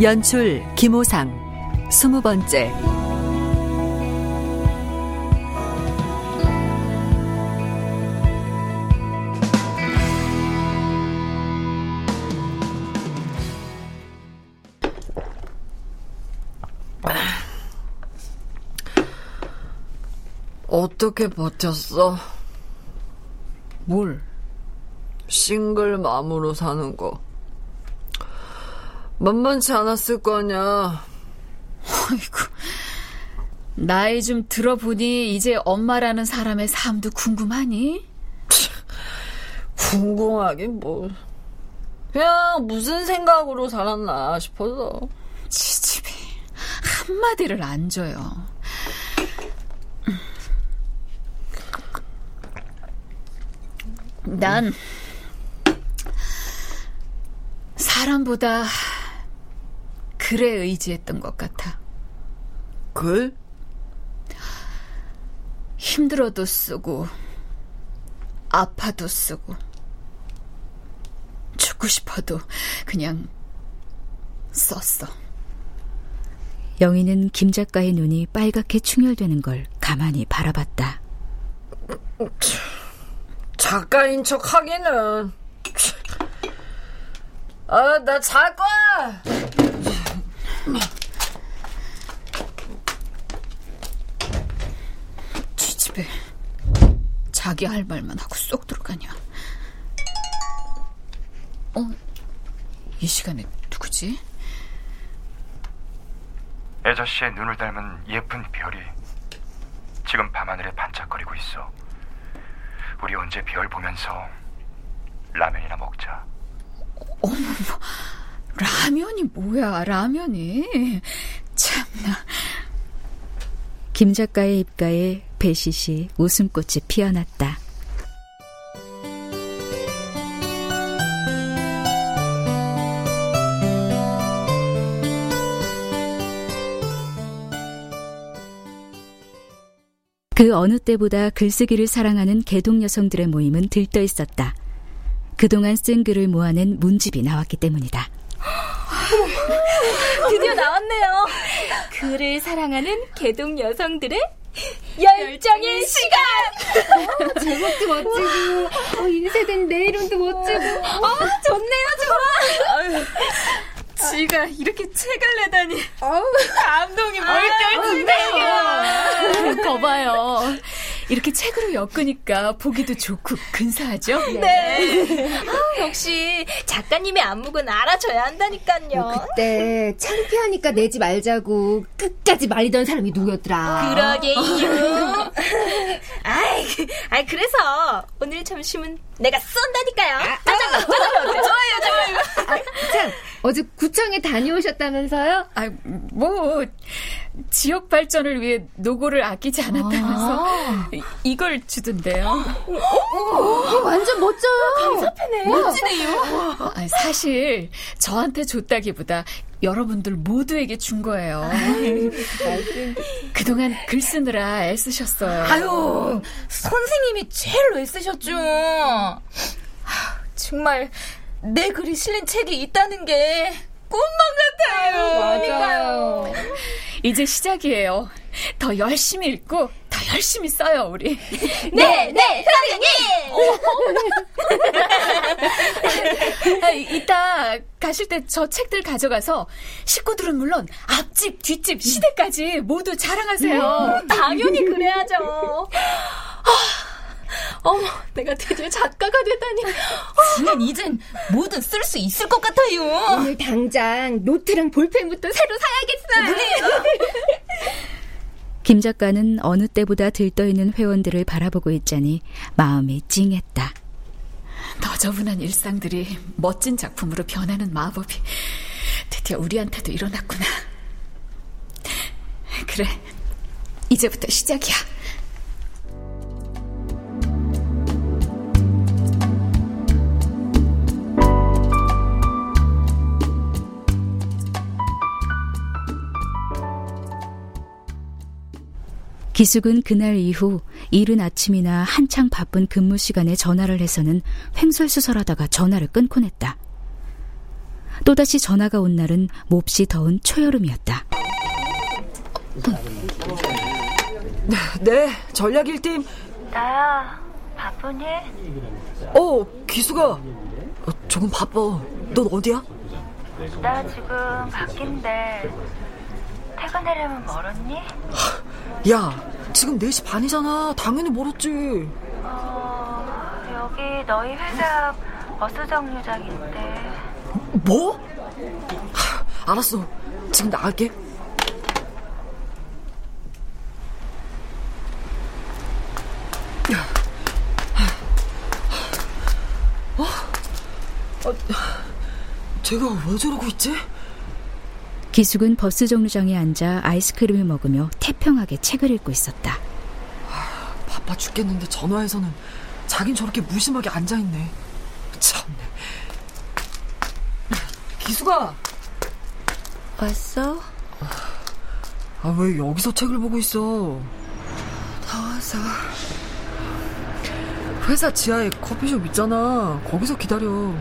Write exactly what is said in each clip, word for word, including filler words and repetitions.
연출 김호상. 스무 번째. 어떻게 버텼어? 뭘? 싱글맘으로 사는 거 만만치 않았을 거냐. 아이고, 나이 좀 들어보니 이제 엄마라는 사람의 삶도 궁금하니? 궁금하긴 뭐, 그냥 무슨 생각으로 살았나 싶어서. 지집이 한마디를 안 줘요. 난 사람보다 글에 의지했던 것 같아. 글? 힘들어도 쓰고 아파도 쓰고 죽고 싶어도 그냥 썼어. 영희는 김 작가의 눈이 빨갛게 충혈되는 걸 가만히 바라봤다. 작가인 척 하기는. 아, 나 작가! 쥐집에 자기 할 말만 하고 쏙 들어가냐. 어? 이 시간에 누구지? 애저씨의 눈을 닮은 예쁜 별이 지금 밤하늘에 반짝거리고 있어. 우리 언제 별 보면서 라면이나 먹자. 어머, 라면이 뭐야, 라면이. 참나. 김 작가의 입가에 배시시 웃음꽃이 피어났다. 그 어느 때보다 글쓰기를 사랑하는 계동 여성들의 모임은 들떠 있었다. 그동안 쓴 글을 모아낸 문집이 나왔기 때문이다. 드디어 나왔네요. 글을 사랑하는 계동 여성들의 열정의 시간. 제목도 멋지고, 어, 인쇄된 내 이름도 멋지고. 아, 좋네요, 좋아. 지가 이렇게 책을 내다니. 감동이 멀쩡지네요. 거봐요. 이렇게 책으로 엮으니까 보기도 좋고 근사하죠? 네. 아, 역시 작가님의 안목은 알아줘야 한다니까요. 그때 창피하니까 내지 말자고 끝까지 말리던 사람이 누구였더라. 그러게요. 아이, 아이, 그래서 오늘 점심은 내가 쏜다니까요. 짜장, 짜장, 좋아요, 좋아요. 아, 참, 어제 구청에 다녀오셨다면서요? 아, 뭐, 지역 발전을 위해 노고를 아끼지 않았다면서. 아, 이걸 주던데요. 오, 오, 오, 완전 멋져요. 감사패네. 멋지네요. 아니, 사실 저한테 줬다기보다 여러분들 모두에게 준 거예요. 아유, 그동안 글 쓰느라 애쓰셨어요. 아유, 선생님이 제일 애쓰셨죠. 정말 내 글이 실린 책이 있다는 게 꿈만 같아요. 맞아요. 이제 시작이에요. 더 열심히 읽고 더 열심히 써요, 우리. 네, 네, 선생님. 이따 가실 때 저 책들 가져가서 식구들은 물론 앞집, 뒷집, 시대까지 모두 자랑하세요. 네, 당연히 그래야죠. 어머, 내가 드디어 작가가 되다니. 지는 이젠 뭐든 쓸 수 있을 것 같아요. 오늘 당장 노트랑 볼펜부터 새로 사야겠어요. 김 작가는 어느 때보다 들떠있는 회원들을 바라보고 있자니 마음이 찡했다. 너저분한 일상들이 멋진 작품으로 변하는 마법이 드디어 우리한테도 일어났구나. 그래, 이제부터 시작이야. 기숙은 그날 이후 이른 아침이나 한창 바쁜 근무 시간에 전화를 해서는 횡설수설하다가 전화를 끊곤 했다. 또다시 전화가 온 날은 몹시 더운 초여름이었다. 네, 네, 전략 일 팀. 나야, 바쁘니? 어, 기숙아, 조금 바빠. 넌 어디야? 나 지금 밖인데 퇴근하려면 멀었니? 야, 지금 네 시 반이잖아. 당연히 멀었지. 어, 여기 너희 회사 버스 정류장인데. 뭐? 하, 알았어, 지금 나갈게. 어? 아, 제가 왜 저러고 있지? 기숙은 버스 정류장에 앉아 아이스크림을 먹으며 태평하게 책을 읽고 있었다. 아, 바빠 죽겠는데 전화해서는 자긴 저렇게 무심하게 앉아있네. 참네. 기숙아, 왔어? 아, 왜 여기서 책을 보고 있어? 더워서. 회사 지하에 커피숍 있잖아. 거기서 기다려.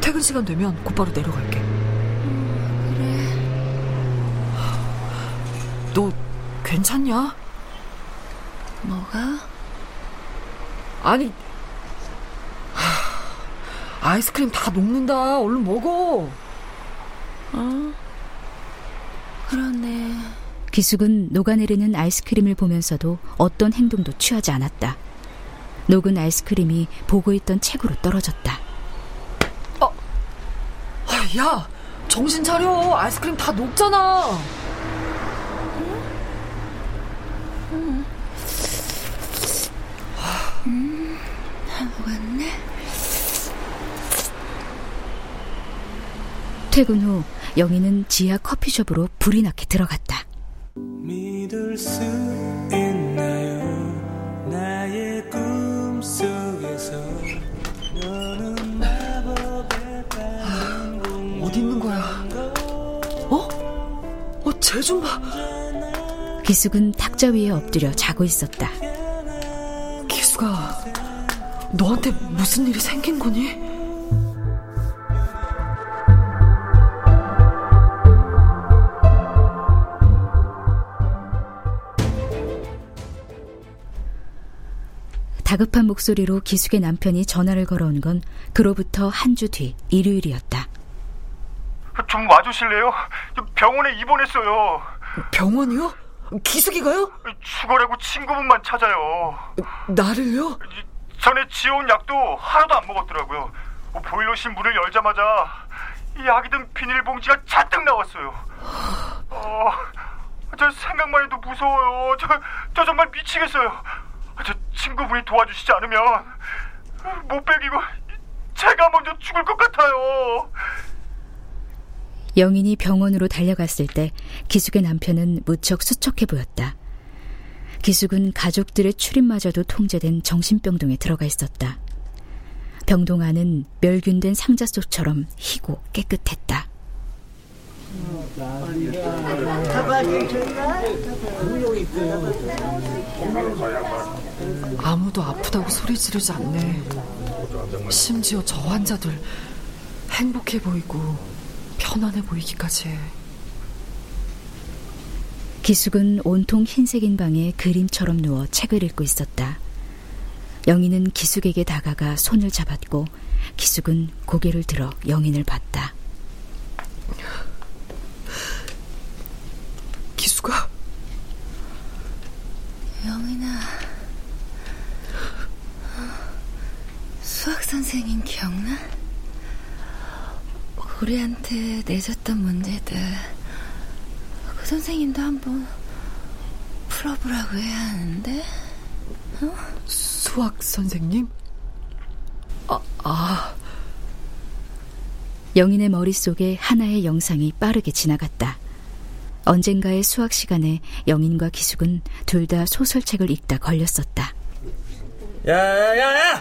퇴근 시간 되면 곧바로 내려갈게. 너 괜찮냐? 뭐가? 아니, 하, 아이스크림 다 녹는다. 얼른 먹어. 어? 그러네. 기숙은 녹아내리는 아이스크림을 보면서도 어떤 행동도 취하지 않았다. 녹은 아이스크림이 보고 있던 책으로 떨어졌다. 어, 야, 정신 차려. 아이스크림 다 녹잖아. 음. 음, 다 녹았네. 퇴근 후 영희는 지하 커피숍으로 불이 나게 들어갔다. 믿을 수 있나요? 나의 꿈속에서 너는 마법에 아, 어디 있는 거야? 어? 어, 쟤 좀 봐. 기숙은 탁자 위에 엎드려 자고 있었다. 기숙아, 너한테 무슨 일이 생긴 거니? 다급한 목소리로 기숙의 남편이 전화를 걸어온 건 그로부터 한 주 뒤 일요일이었다. 좀 와주실래요? 병원에 입원했어요. 병원이요? 기숙이가요? 죽어라고 친구분만 찾아요. 나를요? 전에 지어온 약도 하나도 안 먹었더라고요. 보일러실 문을 열자마자 약이 든 비닐봉지가 잔뜩 나왔어요. 어, 저 생각만 해도 무서워요. 저, 저 정말 미치겠어요. 저 친구분이 도와주시지 않으면 못 베기고 제가 먼저 죽을 것 같아요. 영인이 병원으로 달려갔을 때 기숙의 남편은 무척 수척해 보였다. 기숙은 가족들의 출입마저도 통제된 정신병동에 들어가 있었다. 병동 안은 멸균된 상자 속처럼 희고 깨끗했다. 아무도 아프다고 소리 지르지 않네. 심지어 저 환자들 행복해 보이고 편안해 보이기까지 해. 기숙은 온통 흰색인 방에 그림처럼 누워 책을 읽고 있었다. 영희는 기숙에게 다가가 손을 잡았고 기숙은 고개를 들어 영희를 봤다. 기숙아. 영희나, 수학 선생님 기억나? 우리한테 내줬던 문제들 그 선생님도 한번 풀어보라고 해야 하는데. 어? 수학 선생님? 아, 아. 영인의 머릿속에 하나의 영상이 빠르게 지나갔다. 언젠가의 수학 시간에 영인과 기숙은 둘 다 소설책을 읽다 걸렸었다. 야야야야!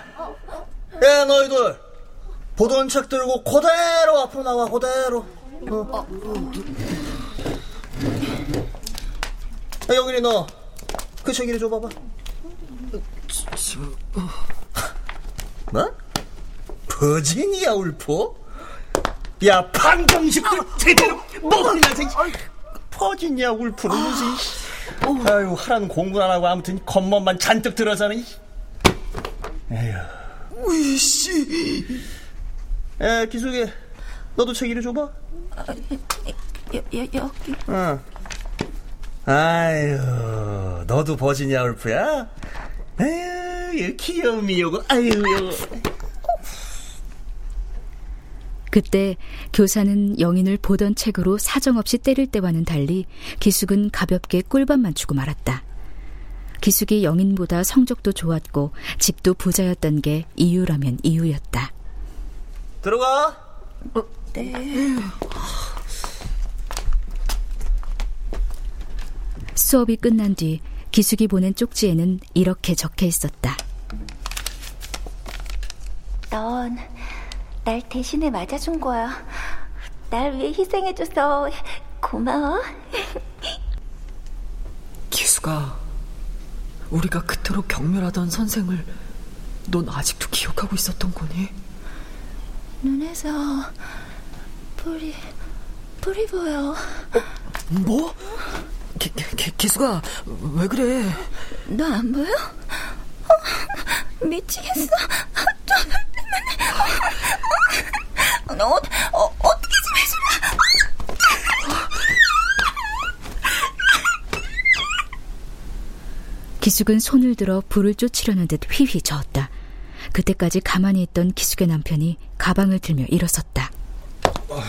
야, 너희들 보던 책 들고 그대로 앞으로 나와, 그대로. 어. 야, 영인이 너 그 책 이리 줘봐봐. 뭐? 버지니아 울프? 야, 방정식들 제대로 먹었나, 저기. 버지니아 울프는 뭐지? 아유, 하라는 공부는 안 하고 아무튼 겉멋만 잔뜩 들어서는. 에휴. 으이씨. 야, 기숙이, 너도 책 이리 줘봐. 아, 여, 여, 여기. 응. 아유, 너도 버지니아 울프야? 아유, 귀여움이 요거. 아유, 요거. 그때 교사는 영인을 보던 책으로 사정없이 때릴 때와는 달리 기숙은 가볍게 꿀밤만 주고 말았다. 기숙이 영인보다 성적도 좋았고 집도 부자였던 게 이유라면 이유였다. 들어가. 어, 네. 수업이 끝난 뒤 기숙이 보낸 쪽지에는 이렇게 적혀 있었다. 넌 날 대신에 맞아준 거야. 날 위해 희생해줘서 고마워. 기숙아, 우리가 그토록 경멸하던 선생을 넌 아직도 기억하고 있었던 거니? 눈에서 불이 불이 보여. 어, 뭐? 기, 기, 기숙아, 왜 그래? 너 안 보여? 어, 미치겠어. 너 어, 어, 어떻게 좀 해주라. 기숙은 손을 들어 불을 쫓으려는 듯 휘휘 저었다. 그때까지 가만히 있던 기숙의 남편이 가방을 들며 일어섰다. 아,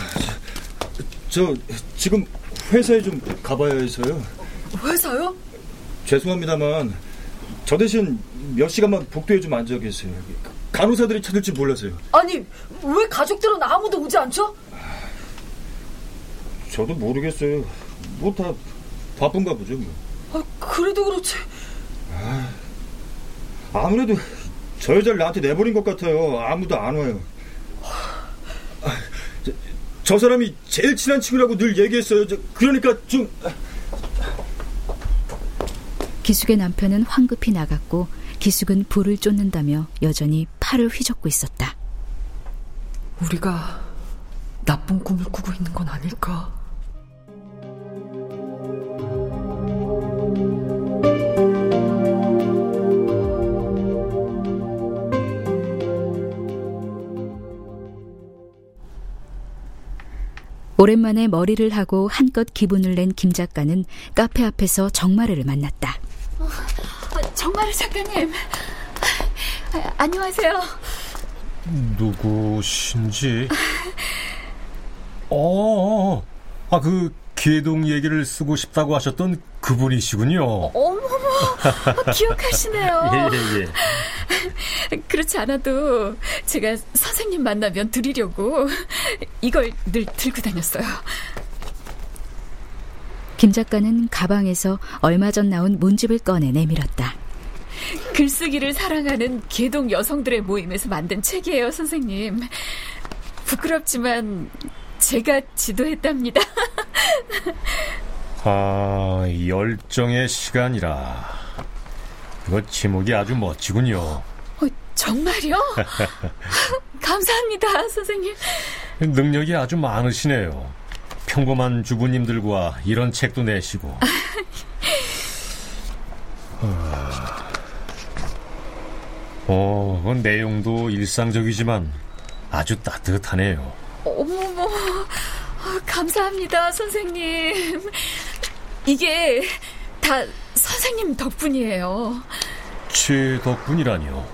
저, 저 지금 회사에 좀 가봐야 해서요. 회사요? 죄송합니다만 저 대신 몇 시간만 복도에 좀 앉아 계세요. 간호사들이 찾을지 몰라서요. 아니, 왜 가족들은 아무도 오지 않죠? 저도 모르겠어요. 뭐 다 바쁜가 보죠 뭐. 아, 그래도 그렇지. 아, 아무래도 저 여자를 나한테 내버린 것 같아요. 아무도 안 와요. 아, 저, 저 사람이 제일 친한 친구라고 늘 얘기했어요. 저, 그러니까 좀... 기숙의 남편은 황급히 나갔고 기숙은 불을 쫓는다며 여전히 팔을 휘젓고 있었다. 우리가 나쁜 꿈을 꾸고 있는 건 아닐까? 오랜만에 머리를 하고 한껏 기분을 낸 김 작가는 카페 앞에서 정마르를 만났다. 어. 정마르 작가님, 아, 안녕하세요. 누구신지? 어, 아, 그 계동 얘기를 쓰고 싶다고 하셨던 그분이시군요. 어머머, 기억하시네요. 예, 예. 그렇지 않아도 제가 선생님 만나면 드리려고 이걸 늘 들고 다녔어요. 김 작가는 가방에서 얼마 전 나온 문집을 꺼내 내밀었다. 글쓰기를 사랑하는 계동 여성들의 모임에서 만든 책이에요, 선생님. 부끄럽지만 제가 지도했답니다. 아, 열정의 시간이라. 그거 제목이 아주 멋지군요. 어, 정말요? 감사합니다, 선생님. 능력이 아주 많으시네요. 평범한 주부님들과 이런 책도 내시고. 어, 그 내용도 일상적이지만 아주 따뜻하네요. 어머머, 어, 감사합니다, 선생님. 이게 다 선생님 덕분이에요. 제 덕분이라니요?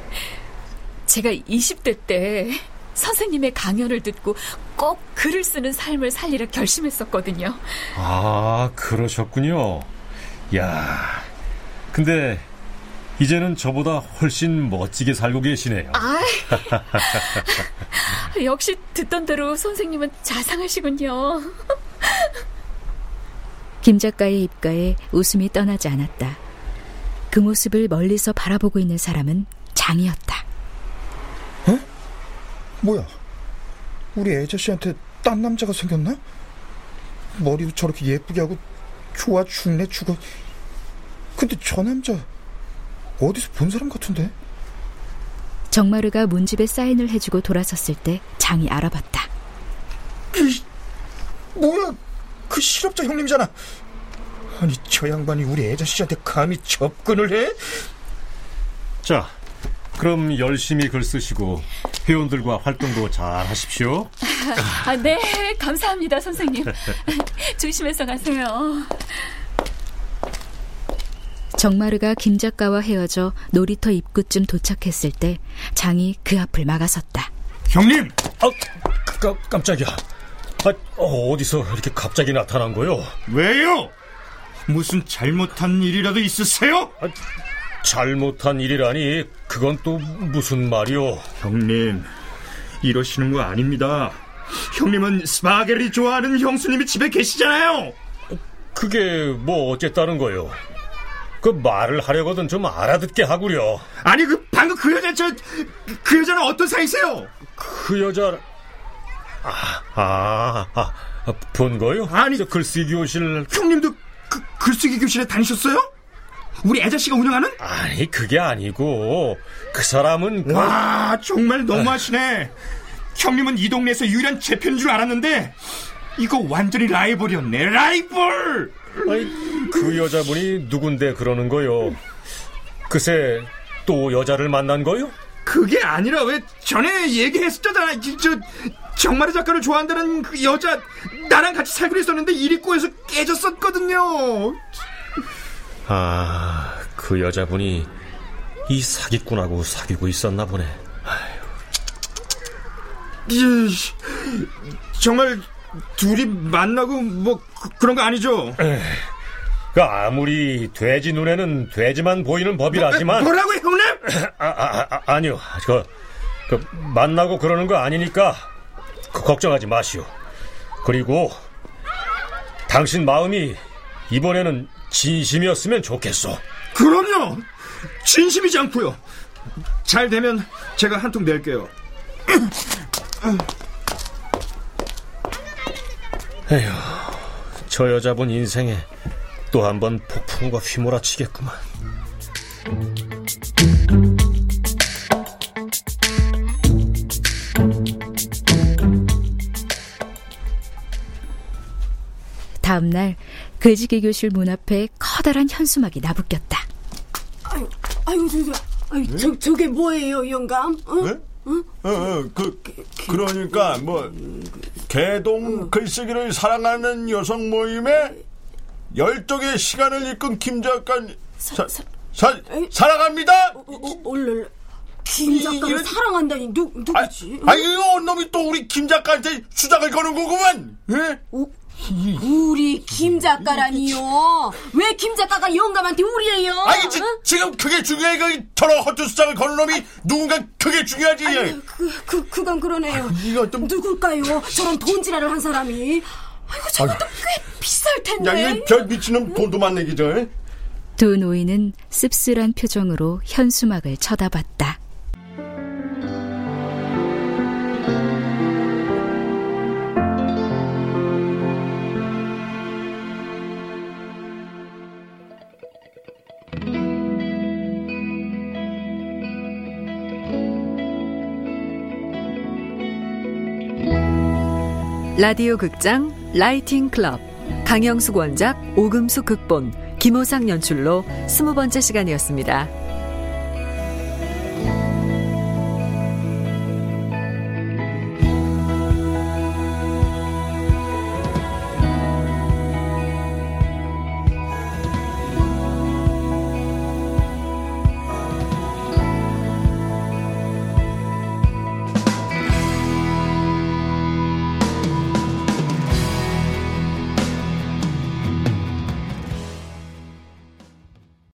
제가 이십 대 때 선생님의 강연을 듣고 꼭 글을 쓰는 삶을 살리라 결심했었거든요. 아, 그러셨군요. 야, 근데 이제는 저보다 훨씬 멋지게 살고 계시네요. 아, 역시 듣던 대로 선생님은 자상하시군요. 김 작가의 입가에 웃음이 떠나지 않았다. 그 모습을 멀리서 바라보고 있는 사람은 장이었다. 에? 뭐야? 우리 애자씨한테 딴 남자가 생겼나? 머리도 저렇게 예쁘게 하고 좋아 죽네 죽어. 근데 저 남자 어디서 본 사람 같은데? 정마르가 문집에 사인을 해주고 돌아섰을 때 장이 알아봤다. 그, 뭐야, 그 실업자 형님이잖아. 아니 저 양반이 우리 애자씨한테 감히 접근을 해? 자, 그럼 열심히 글 쓰시고 회원들과 활동도 잘 하십시오. 아, 네, 감사합니다 선생님. 조심해서 가세요. 정마르가 김 작가와 헤어져 놀이터 입구쯤 도착했을 때 장이 그 앞을 막아섰다. 형님! 아, 까, 깜짝이야. 아, 어디서 이렇게 갑자기 나타난 거요? 왜요? 무슨 잘못한 일이라도 있으세요? 아, 잘못한 일이라니 그건 또 무슨 말이요? 형님, 이러시는 거 아닙니다. 형님은 스파게티 좋아하는 형수님이 집에 계시잖아요. 그게 뭐 어쨌다는 거요? 그 말을 하려거든 좀 알아듣게 하구려. 아니 그 방금 그 여자 저 그 여자는 어떤 사이세요? 그 여자 아 아 아 본 거요? 아니 저 글쓰기 교실 형님도 그, 글쓰기 교실에 다니셨어요? 우리 애자씨가 운영하는? 아니 그게 아니고 그 사람은 그... 와 정말 너무하시네. 형님은 이 동네에서 유일한 제 편인 줄 알았는데 이거 완전히 라이벌이었네. 라이벌! 아니, 그 여자분이 누군데 그러는 거요? 글쎄 또 여자를 만난 거요? 그게 아니라 왜 전에 얘기했었잖아. 저 정마르 작가를 좋아한다는 그 여자 나랑 같이 살고 있었는데 일이 꼬여서 깨졌었거든요. 아, 그 여자분이 이 사기꾼하고 사귀고 있었나 보네. 아유. 정말 둘이 만나고 뭐 그런 거 아니죠? 그 아무리 돼지 눈에는 돼지만 보이는 법이라지만. 뭐, 뭐라고요 형님? 아, 아, 아, 아니요 그, 그 만나고 그러는 거 아니니까 그, 걱정하지 마시오. 그리고 당신 마음이 이번에는 진심이었으면 좋겠소. 그럼요, 진심이지 않고요. 잘 되면 제가 한 통 낼게요. 에휴, 저 여자분 인생에 또 한 번 폭풍과 휘몰아치겠구만. 다음 날 글쓰기 교실 문 앞에 커다란 현수막이 나부꼈다. 아유, 아유, 저, 저, 아유, 저, 저게 뭐예요, 영감? 응? 네? 응? 어, 어, 그, 그러니까 뭐 계동 글쓰기를 사랑하는 여성 모임에 열정의 시간을 이끈 김 작가님 사, 사, 사, 사랑합니다. 어, 어, 얼른 김 작가를 사랑한다니 누, 누구지? 아, 아니 이 놈이 또 우리 김 작가한테 주작을 거는 거구만. 예? 오, 우리 김 작가라니요? 왜 김 작가가 영감한테 우리예요? 아니 지, 응? 지금 그게 중요해. 그 저런 허튼 수작을 거는 놈이 누군가 그게 중요하지. 아니, 그, 그, 그건 그러네요. 아니, 좀... 누굴까요? 저런 돈지랄을 한 사람이. 아이고 저것도 꽤 비쌀 텐데. 야, 이거 별 미치는 돈도 만내기 전. 두 노인은 씁쓸한 표정으로 현수막을 쳐다봤다. 라디오 극장 라이팅 클럽, 강영숙 원작, 오금숙 극본, 김호상 연출로 스무 번째 시간이었습니다.